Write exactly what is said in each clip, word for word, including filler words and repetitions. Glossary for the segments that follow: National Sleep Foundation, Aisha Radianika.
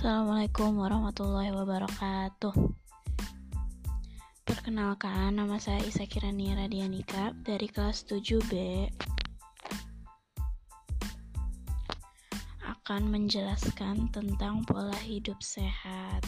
Assalamualaikum warahmatullahi wabarakatuh. Perkenalkan, nama saya Aisha Radianika dari kelas tujuh B. Akan menjelaskan tentang pola hidup sehat.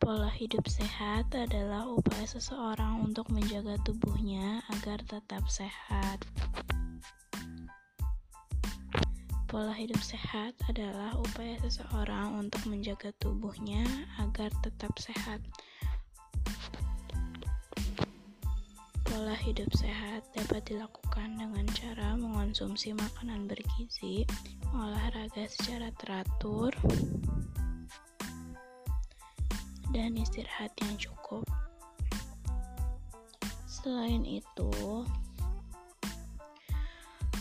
Pola hidup sehat adalah upaya seseorang untuk menjaga tubuhnya agar tetap sehat. Pola hidup sehat adalah upaya seseorang untuk menjaga tubuhnya agar tetap sehat. Pola hidup sehat dapat dilakukan dengan cara mengonsumsi makanan bergizi, olahraga secara teratur, dan istirahat yang cukup. Selain itu,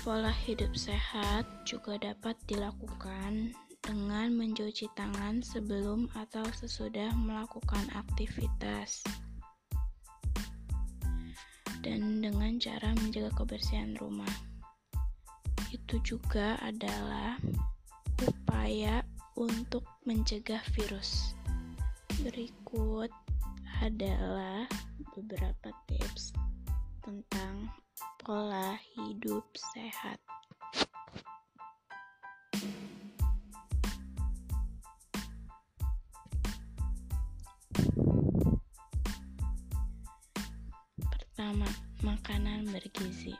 pola hidup sehat juga dapat dilakukan dengan mencuci tangan sebelum atau sesudah melakukan aktivitas, dan dengan cara menjaga kebersihan rumah. Itu juga adalah upaya untuk mencegah virus. Berikut adalah beberapa tips tentang pola hidup sehat. Pertama, makanan bergizi.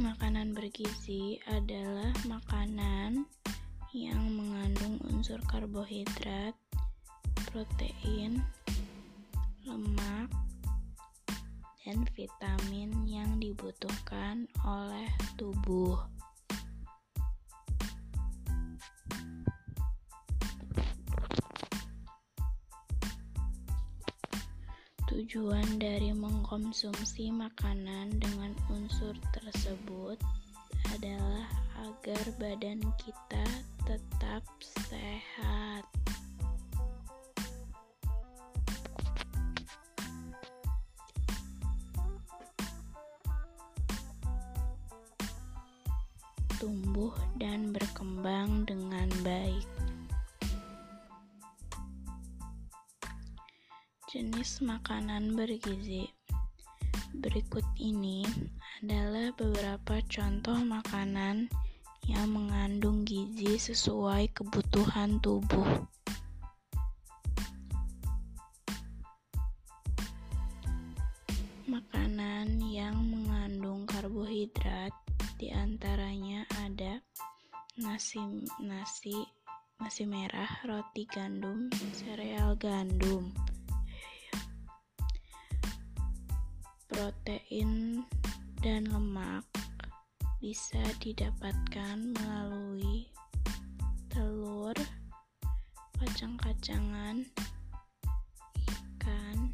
Makanan bergizi adalah makanan yang mengandung unsur karbohidrat, protein, lemak, dan vitamin yang dibutuhkan oleh tubuh. Tujuan dari mengkonsumsi makanan dengan unsur tersebut adalah agar badan kita tetap sehat. Tumbuh dan berkembang dengan baik. Jenis makanan bergizi. Berikut ini adalah beberapa contoh makanan yang mengandung gizi sesuai kebutuhan tubuh. Makanan yang mengandung karbohidrat di antaranya ada nasi, nasi, nasi merah, roti gandum, sereal gandum. Protein dan lemak bisa didapatkan melalui telur, kacang-kacangan, ikan,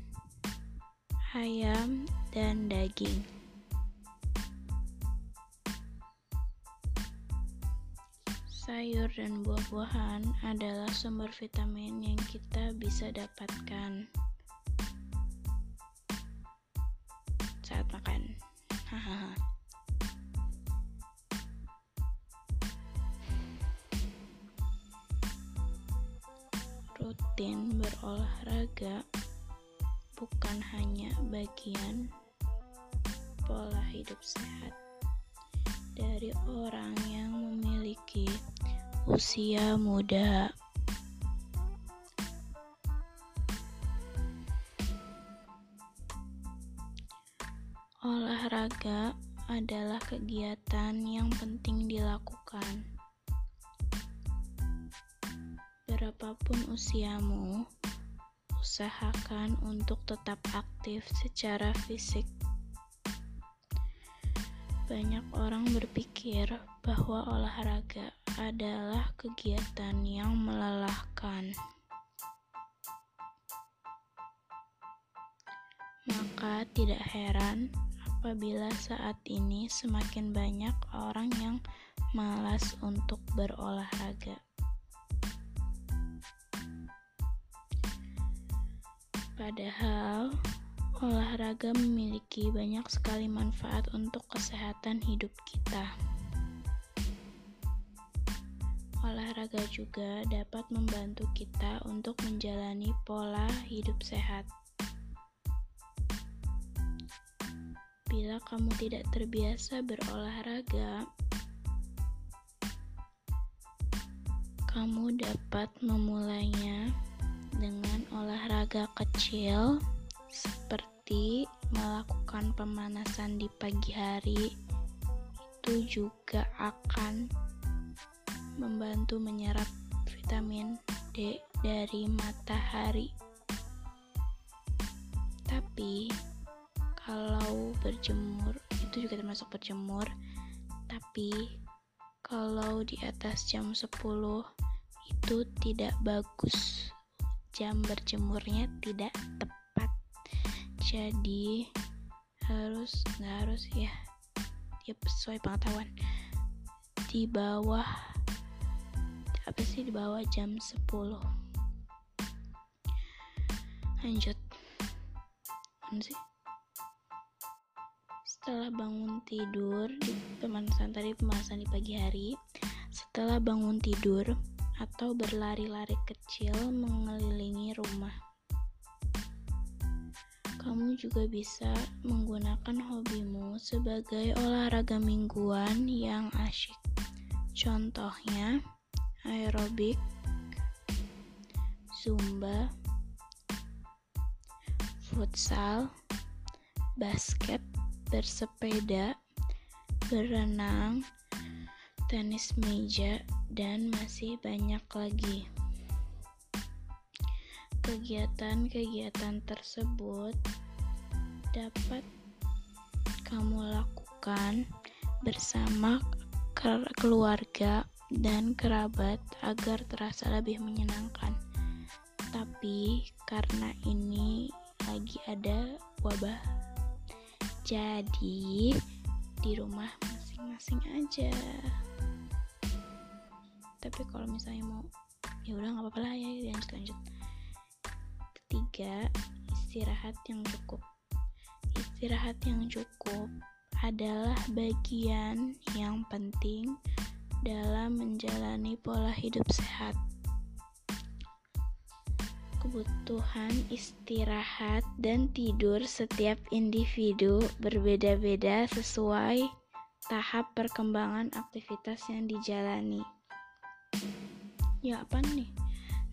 ayam, dan daging. Sayur dan buah-buahan adalah sumber vitamin yang kita bisa dapatkan saat makan. Rutin berolahraga bukan hanya bagian pola hidup sehat dari orang yang memiliki usia muda. Olahraga adalah kegiatan yang penting dilakukan. Berapapun usiamu, usahakan untuk tetap aktif secara fisik. Banyak orang berpikir bahwa olahraga adalah kegiatan yang melelahkan. Maka tidak heran apabila saat ini semakin banyak orang yang malas untuk berolahraga. Padahal olahraga memiliki banyak sekali manfaat untuk kesehatan hidup kita. Olahraga juga dapat membantu kita untuk menjalani pola hidup sehat. Bila kamu tidak terbiasa berolahraga, kamu dapat memulainya dengan olahraga kecil seperti melakukan pemanasan di pagi hari. Itu juga akan membantu menyerap vitamin D dari matahari. Tapi kalau berjemur, itu juga termasuk berjemur, tapi kalau di atas jam sepuluh itu tidak bagus. Jam berjemurnya tidak tepat. Jadi harus, nggak harus ya, ya sesuai pengetahuan. Di bawah apa sih di bawah jam sepuluh. Lanjut. Mana sih? Setelah bangun tidur, pemanasan tadi pemanasan di pagi hari. Setelah bangun tidur atau berlari-lari kecil mengelilingi rumah. Kamu juga bisa menggunakan hobimu sebagai olahraga mingguan yang asyik. Contohnya aerobik, zumba, futsal, basket, bersepeda, berenang, tenis meja, dan masih banyak lagi. Kegiatan-kegiatan tersebut dapat kamu lakukan bersama keluarga dan kerabat agar terasa lebih menyenangkan. Tapi karena ini lagi ada wabah, jadi di rumah masing-masing aja. Tapi kalau misalnya mau, ya udah nggak apa-apa lah ya, lanjut-lanjut. Ketiga, istirahat yang cukup. Istirahat yang cukup adalah bagian yang penting dalam menjalani pola hidup sehat. Kebutuhan istirahat dan tidur setiap individu berbeda-beda sesuai tahap perkembangan aktivitas yang dijalani. Ya, apa nih?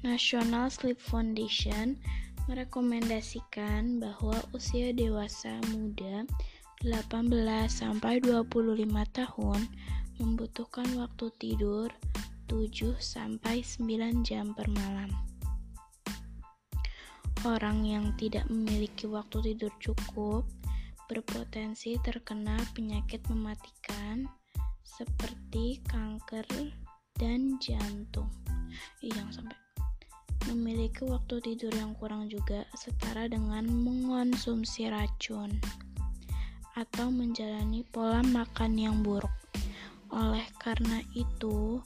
National Sleep Foundation merekomendasikan bahwa usia dewasa muda delapan belas sampai dua puluh lima tahun membutuhkan waktu tidur tujuh sampai sembilan jam per malam. Orang yang tidak memiliki waktu tidur cukup berpotensi terkena penyakit mematikan seperti kanker dan jantung. Ih, jangan sampai. Memiliki waktu tidur yang kurang juga setara dengan mengonsumsi racun atau menjalani pola makan yang buruk. Oleh karena itu,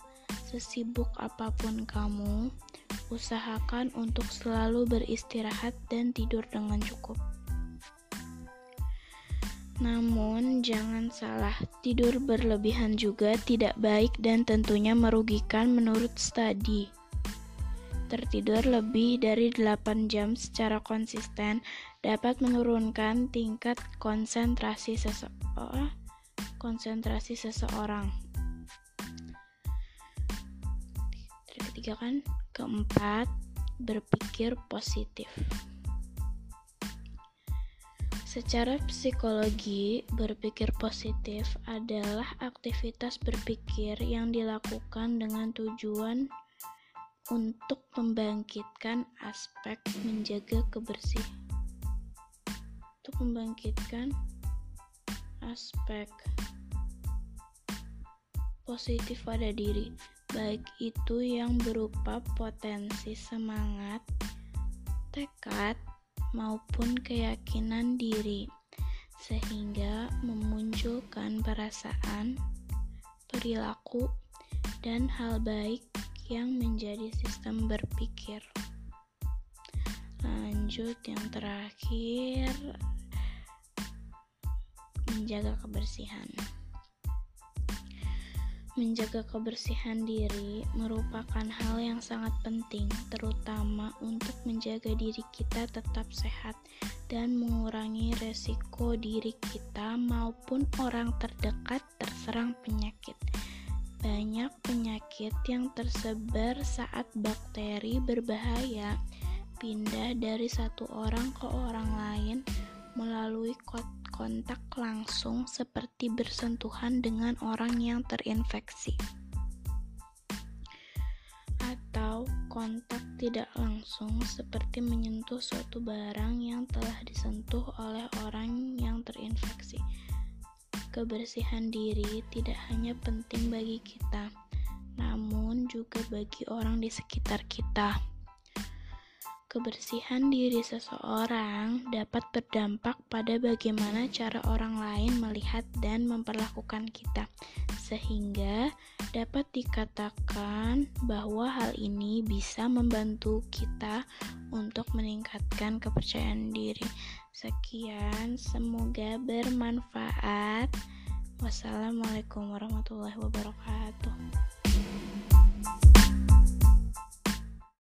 sesibuk apapun kamu, usahakan untuk selalu beristirahat dan tidur dengan cukup. Namun, jangan salah, tidur berlebihan juga tidak baik dan tentunya merugikan menurut studi. Tertidur lebih dari delapan jam secara konsisten dapat menurunkan tingkat konsentrasi seseorang. konsentrasi seseorang. Ketiga kan, keempat, berpikir positif. Secara psikologi, berpikir positif adalah aktivitas berpikir yang dilakukan dengan tujuan untuk membangkitkan aspek menjaga kebersihan. Untuk membangkitkan aspek positif pada diri, baik itu yang berupa potensi semangat, tekad, maupun keyakinan diri, sehingga memunculkan perasaan, perilaku, dan hal baik yang menjadi sistem berpikir. Lanjut yang terakhir, menjaga kebersihan. Menjaga kebersihan diri merupakan hal yang sangat penting, terutama untuk menjaga diri kita tetap sehat dan mengurangi resiko diri kita maupun orang terdekat terserang penyakit. Banyak penyakit yang tersebar saat bakteri berbahaya pindah dari satu orang ke orang lain melalui kontak langsung seperti bersentuhan dengan orang yang terinfeksi atau kontak tidak langsung seperti menyentuh suatu barang yang telah disentuh oleh orang yang terinfeksi. Kebersihan diri tidak hanya penting bagi kita, namun juga bagi orang di sekitar kita. Kebersihan diri seseorang dapat berdampak pada bagaimana cara orang lain melihat dan memperlakukan kita, sehingga dapat dikatakan bahwa hal ini bisa membantu kita untuk meningkatkan kepercayaan diri. Sekian, semoga bermanfaat. Wassalamualaikum warahmatullahi wabarakatuh.